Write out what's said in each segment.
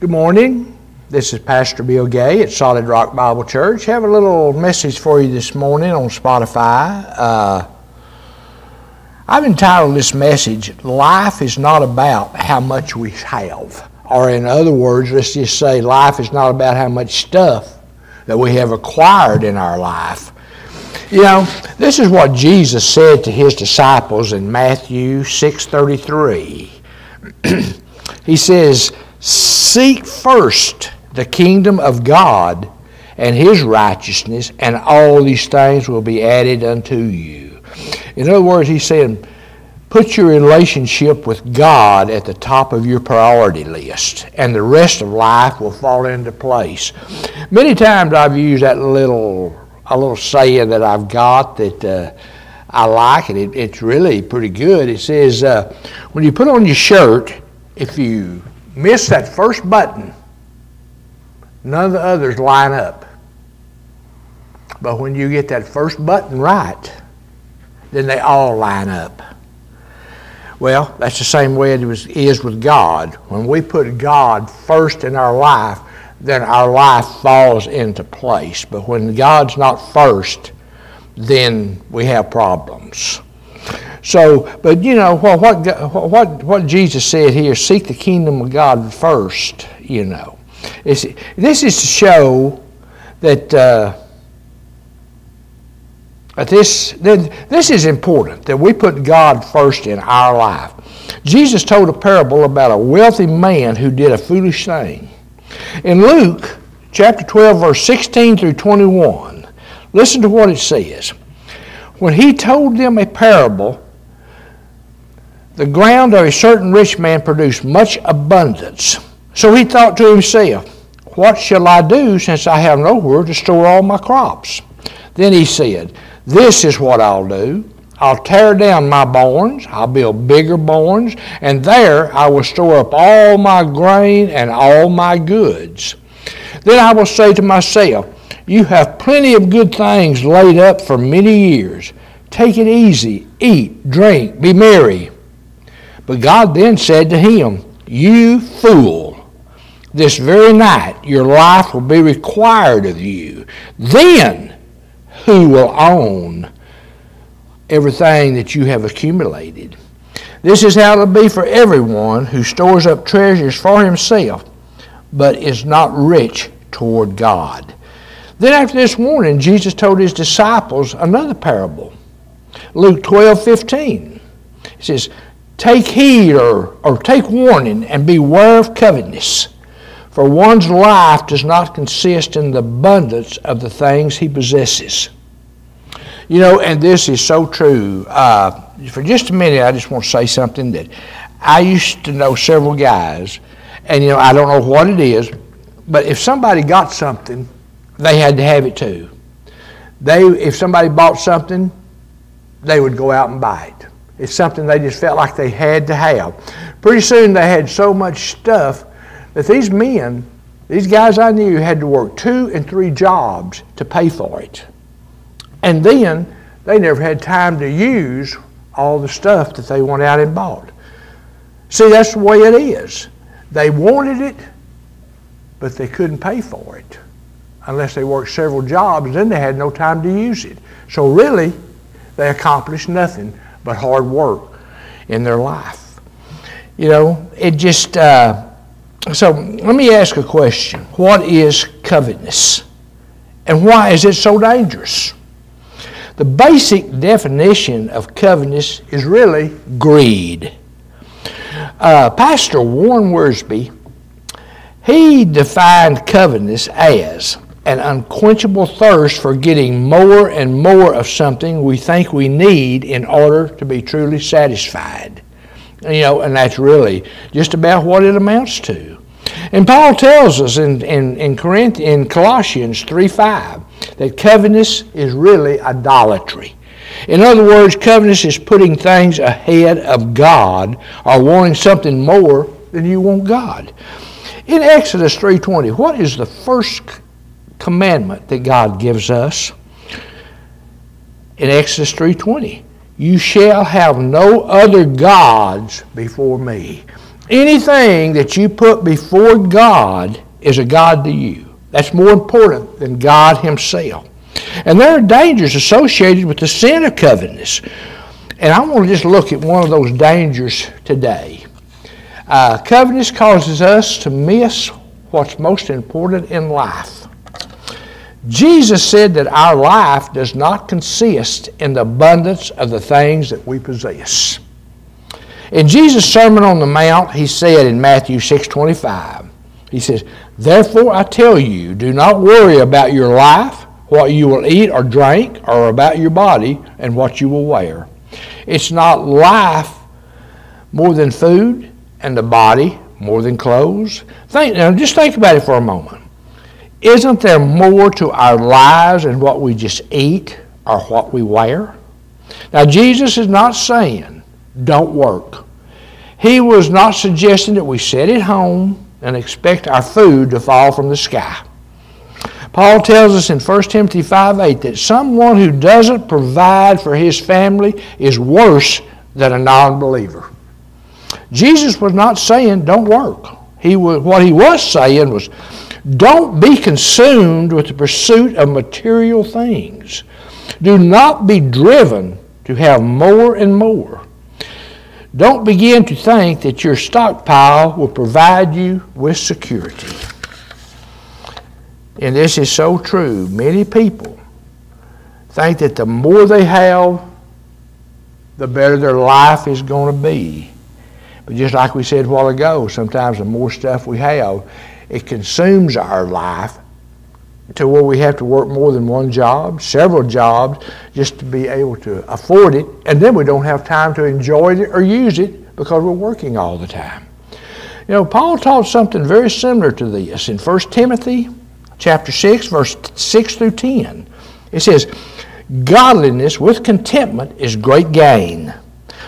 Good morning. This is Pastor Bill Gay at Solid Rock Bible Church. Have a little message for you this morning on Spotify. I've entitled this message, Life is Not About How Much We Have. Or in other words, let's just say life is not about how much stuff that we have acquired in our life. You know, this is what Jesus said to his disciples in Matthew 6:33. He says, "Seek first the kingdom of God and His righteousness, and all these things will be added unto you." In other words, he's saying, put your relationship with God at the top of your priority list, and the rest of life will fall into place. Many times I've used that little saying that I've got that I like, and it's really pretty good. It says, when you put on your shirt, if you miss that first button, none of the others line up. But when you get that first button right, then they all line up. Well, that's the same way it is with God. When we put God first in our life, then our life falls into place. But when God's not first, then we have problems. So, but you know, what Jesus said here, seek the kingdom of God first, you know. This is to show that this is important, that we put God first in our life. Jesus told a parable about a wealthy man who did a foolish thing. In Luke chapter 12, verse 16 through 21, listen to what it says. When he told them a parable, the ground of a certain rich man produced much abundance. So he thought to himself, "What shall I do since I have nowhere to store all my crops?" Then he said, "This is what I'll do. I'll tear down my barns, I'll build bigger barns, and there I will store up all my grain and all my goods. Then I will say to myself, you have plenty of good things laid up for many years. Take it easy, eat, drink, be merry." But God then said to him, "You fool, this very night your life will be required of you. Then who will own everything that you have accumulated? This is how it will be for everyone who stores up treasures for himself, but is not rich toward God." Then after this warning, Jesus told his disciples another parable. Luke 12:15. He says, "Take heed or take warning and beware of covetousness, for one's life does not consist in the abundance of the things he possesses." You know, and this is so true. For just a minute, I just want to say something that I used to know several guys, and you know, I don't know what it is, but if somebody got something, they had to have it too. If somebody bought something, they would go out and buy it. It's something they just felt like they had to have. Pretty soon they had so much stuff that these guys I knew had to work 2 and 3 jobs to pay for it. And then they never had time to use all the stuff that they went out and bought. See, that's the way it is. They wanted it, but they couldn't pay for it unless they worked several jobs, then they had no time to use it. So really, they accomplished nothing but hard work in their life. You know, it just, so let me ask a question. What is covetousness? And why is it so dangerous? The basic definition of covetousness is really greed. Pastor Warren Worsby, he defined covetousness as an unquenchable thirst for getting more and more of something we think we need in order to be truly satisfied. You know, and that's really just about what it amounts to. And Paul tells us in Colossians 3:5 that covetousness is really idolatry. In other words, covetousness is putting things ahead of God or wanting something more than you want God. In Exodus 3:20, what is the first commandment that God gives us? In Exodus 3:20, "You shall have no other gods before me." Anything that you put before God is a God to you. That's more important than God himself. And there are dangers associated with the sin of covetousness. And I want to just look at one of those dangers today. Covetousness causes us to miss what's most important in life. Jesus said that our life does not consist in the abundance of the things that we possess. In Jesus' Sermon on the Mount, he said in Matthew 6:25, he says, "Therefore I tell you, do not worry about your life, what you will eat or drink, or about your body and what you will wear." It's not life more than food, and the body more than clothes. Just think about it for a moment. Isn't there more to our lives than what we just eat or what we wear? Now, Jesus is not saying don't work. He was not suggesting that we sit at home and expect our food to fall from the sky. Paul tells us in 1 Timothy 5:8 that someone who doesn't provide for his family is worse than a non-believer. Jesus was not saying don't work. What he was saying was, don't be consumed with the pursuit of material things. Do not be driven to have more and more. Don't begin to think that your stockpile will provide you with security. And this is so true. Many people think that the more they have, the better their life is going to be. But just like we said a while ago, sometimes the more stuff we have, it consumes our life to where we have to work more than one job, several jobs, just to be able to afford it, and then we don't have time to enjoy it or use it because we're working all the time. You know, Paul taught something very similar to this in 1 Timothy chapter 6, verse 6 through 10. It says, "Godliness with contentment is great gain,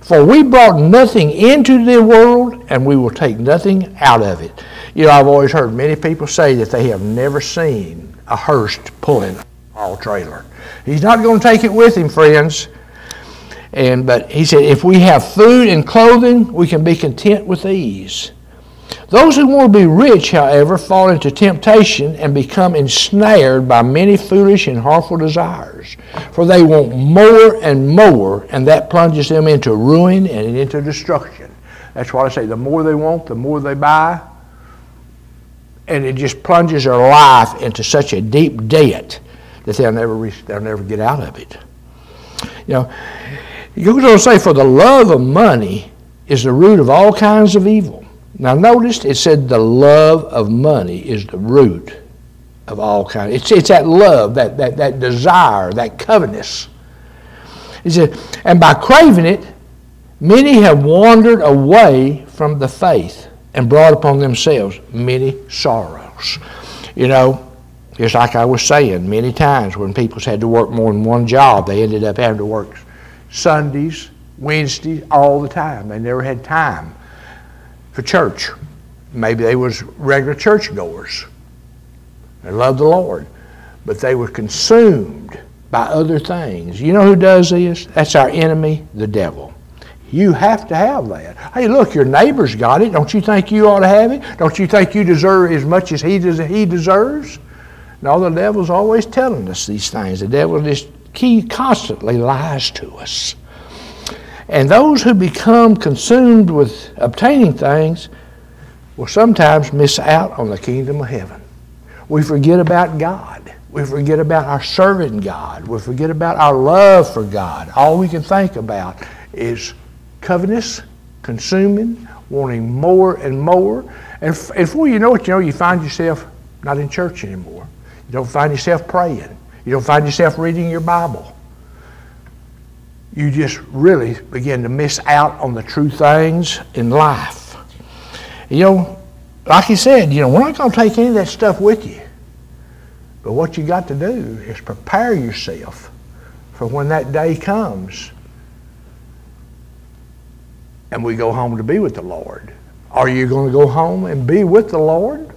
for we brought nothing into the world, and we will take nothing out of it." You know, I've always heard many people say that they have never seen a hearse pulling a small trailer. He's not going to take it with him, friends. But he said, if we have food and clothing, we can be content with these. Those who want to be rich, however, fall into temptation and become ensnared by many foolish and harmful desires. For they want more and more, and that plunges them into ruin and into destruction. That's why I say the more they want, the more they buy. And it just plunges their life into such a deep debt that they'll never get out of it. You know, you could also say, for the love of money is the root of all kinds of evil. Now notice it said the love of money is the root of all kinds. It's that love, that desire, that covetousness. It said, and by craving it, many have wandered away from the faith and brought upon themselves many sorrows. You know, just like I was saying, many times when people's had to work more than one job, they ended up having to work Sundays, Wednesdays, all the time. They never had time for church. Maybe they was regular churchgoers. They loved the Lord, but they were consumed by other things. You know who does this? That's our enemy, the devil. You have to have that. Hey, look, your neighbor's got it. Don't you think you ought to have it? Don't you think you deserve as much as he deserves? No, the devil's always telling us these things. The devil is constantly lies to us. And those who become consumed with obtaining things will sometimes miss out on the kingdom of heaven. We forget about God. We forget about our serving God. We forget about our love for God. All we can think about is covetous, consuming, wanting more and more. And before you know it, you find yourself not in church anymore. You don't find yourself praying. You don't find yourself reading your Bible. You just really begin to miss out on the true things in life. You know, like he said, we're not going to take any of that stuff with you. But what you got to do is prepare yourself for when that day comes and we go home to be with the Lord. Are you going to go home and be with the Lord?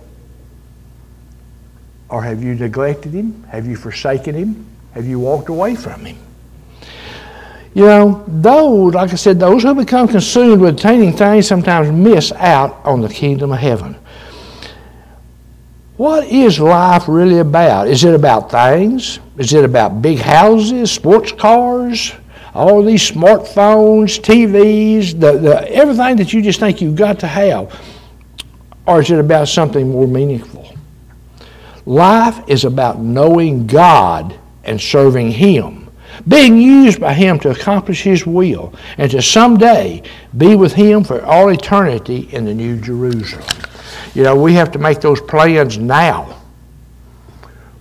Or have you neglected him? Have you forsaken him? Have you walked away from him? You know, those, like I said, those who become consumed with attaining things sometimes miss out on the kingdom of heaven. What is life really about? Is it about things? Is it about big houses, sports cars, all these smartphones, TVs, everything that you just think you've got to have? Or is it about something more meaningful? Life is about knowing God and serving Him, being used by Him to accomplish His will, and to someday be with Him for all eternity in the New Jerusalem. You know, we have to make those plans now.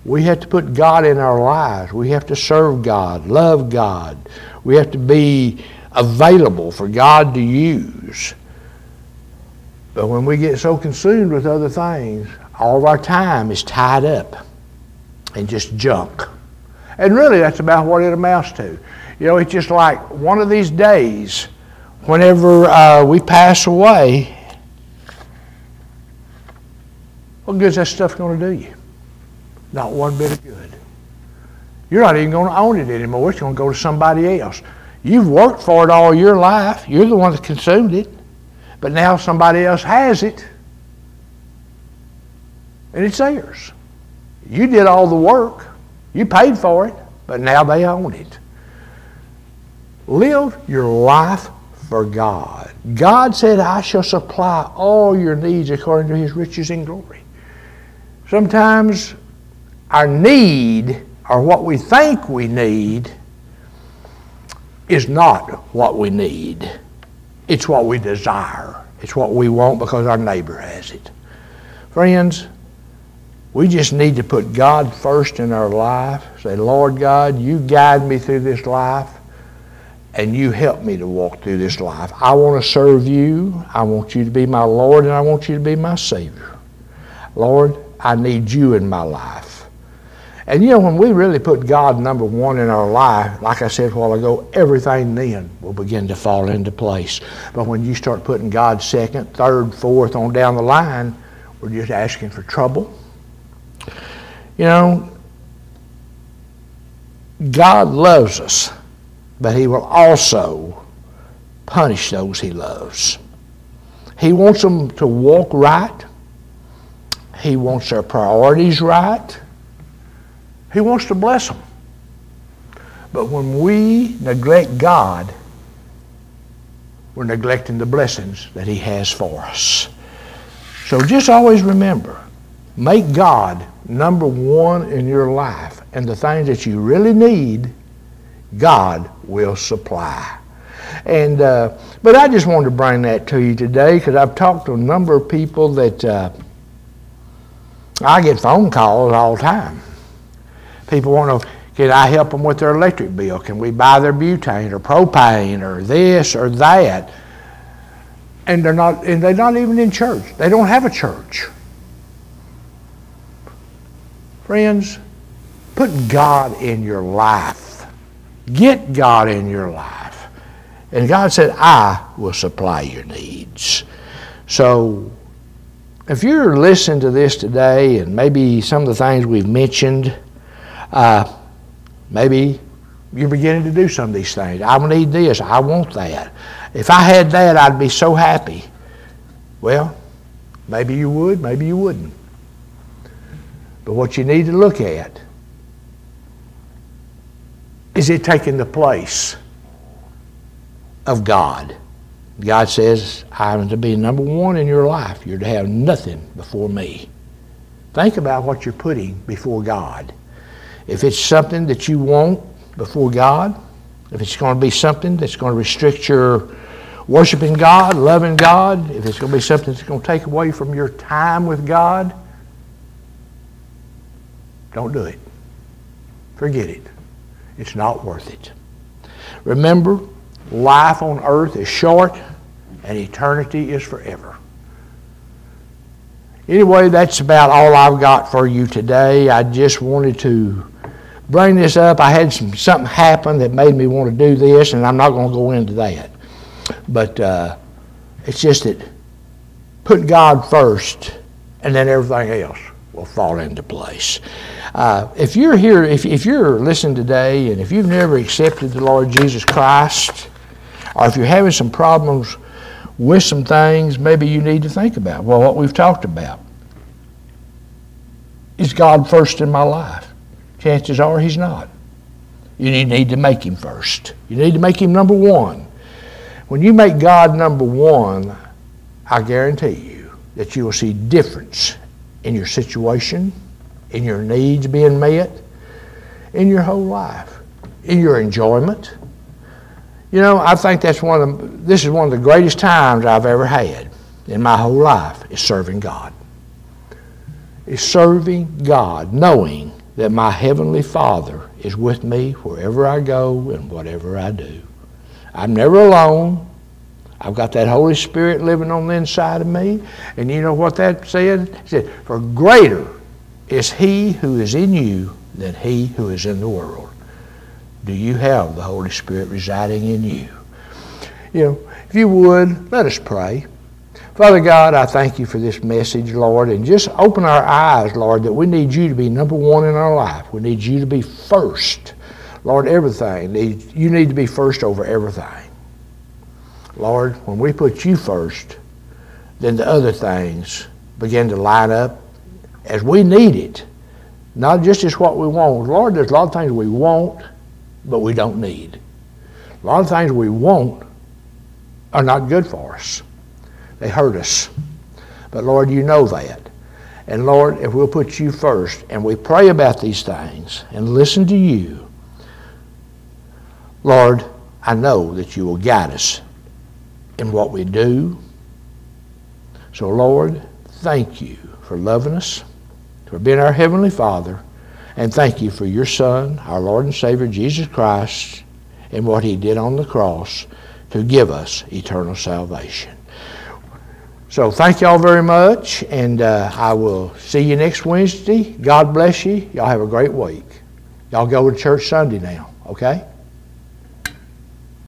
We have to put God in our lives. We have to serve God, love God. We have to be available for God to use. But when we get so consumed with other things, all of our time is tied up in just junk. And really, that's about what it amounts to. You know, it's just like one of these days, whenever we pass away, what good's that stuff going to do you? Not one bit of good. You're not even going to own it anymore. It's going to go to somebody else. You've worked for it all your life. You're the one that consumed it. But now somebody else has it. And it's theirs. You did all the work. You paid for it. But now they own it. Live your life for God. God said, I shall supply all your needs according to His riches in glory. Sometimes our need, or what we think we need, is not what we need. It's what we desire. It's what we want because our neighbor has it. Friends, we just need to put God first in our life. Say, Lord God, you guide me through this life, and you help me to walk through this life. I want to serve you. I want you to be my Lord, and I want you to be my Savior. Lord, I need you in my life. And you know, when we really put God number one in our life, like I said a while ago, everything then will begin to fall into place. But when you start putting God second, third, fourth, on down the line, we're just asking for trouble. You know, God loves us, but He will also punish those He loves. He wants them to walk right. He wants their priorities right. He wants to bless them. But when we neglect God, we're neglecting the blessings that He has for us. So just always remember, make God number one in your life, and the things that you really need, God will supply. And but I just wanted to bring that to you today, because I've talked to a number of people that I get phone calls all the time. People want to know, can I help them with their electric bill? Can we buy their butane or propane or this or that? And they're not even in church. They don't have a church. Friends, put God in your life. Get God in your life. And God said, I will supply your needs. So if you're listening to this today, and maybe some of the things we've mentioned, maybe you're beginning to do some of these things. I need this. I want that. If I had that, I'd be so happy. Well, maybe you would, maybe you wouldn't. But what you need to look at is it taking the place of God. God says, I'm to be number one in your life. You're to have nothing before me. Think about what you're putting before God. If it's something that you want before God, if it's going to be something that's going to restrict your worshiping God, loving God, if it's going to be something that's going to take away from your time with God, don't do it. Forget it. It's not worth it. Remember, life on earth is short and eternity is forever. Anyway, that's about all I've got for you today. I just wanted to bring this up. I had something happen that made me want to do this, and I'm not going to go into that. But it's just that put God first, and then everything else will fall into place. If you're here, if you're listening today, and if you've never accepted the Lord Jesus Christ, or if you're having some problems with some things, maybe you need to think about, well, what we've talked about. Is God first in my life? Chances are He's not. You need to make Him first. You need to make Him number one. When you make God number one, I guarantee you that you will see difference in your situation, in your needs being met, in your whole life, in your enjoyment. You know, I think that's this is one of the greatest times I've ever had in my whole life, is serving God. Is serving God, knowing that my Heavenly Father is with me wherever I go and whatever I do. I'm never alone. I've got that Holy Spirit living on the inside of me. And you know what that said? It said, for greater is He who is in you than he who is in the world. Do you have the Holy Spirit residing in you? You know, if you would, let us pray. Father God, I thank you for this message, Lord, and just open our eyes, Lord, that we need you to be number one in our life. We need you to be first. Lord, everything, you need to be first over everything. Lord, when we put you first, then the other things begin to line up as we need it, not just as what we want. Lord, there's a lot of things we want, but we don't need. A lot of things we want are not good for us. They hurt us. But Lord, you know that. And Lord, if we'll put you first and we pray about these things and listen to you, Lord, I know that you will guide us in what we do. So Lord, thank you for loving us, for being our Heavenly Father, and thank you for your Son, our Lord and Savior, Jesus Christ, and what He did on the cross to give us eternal salvation. So thank y'all very much, and I will see you next Wednesday. God bless you. Y'all have a great week. Y'all go to church Sunday now, okay?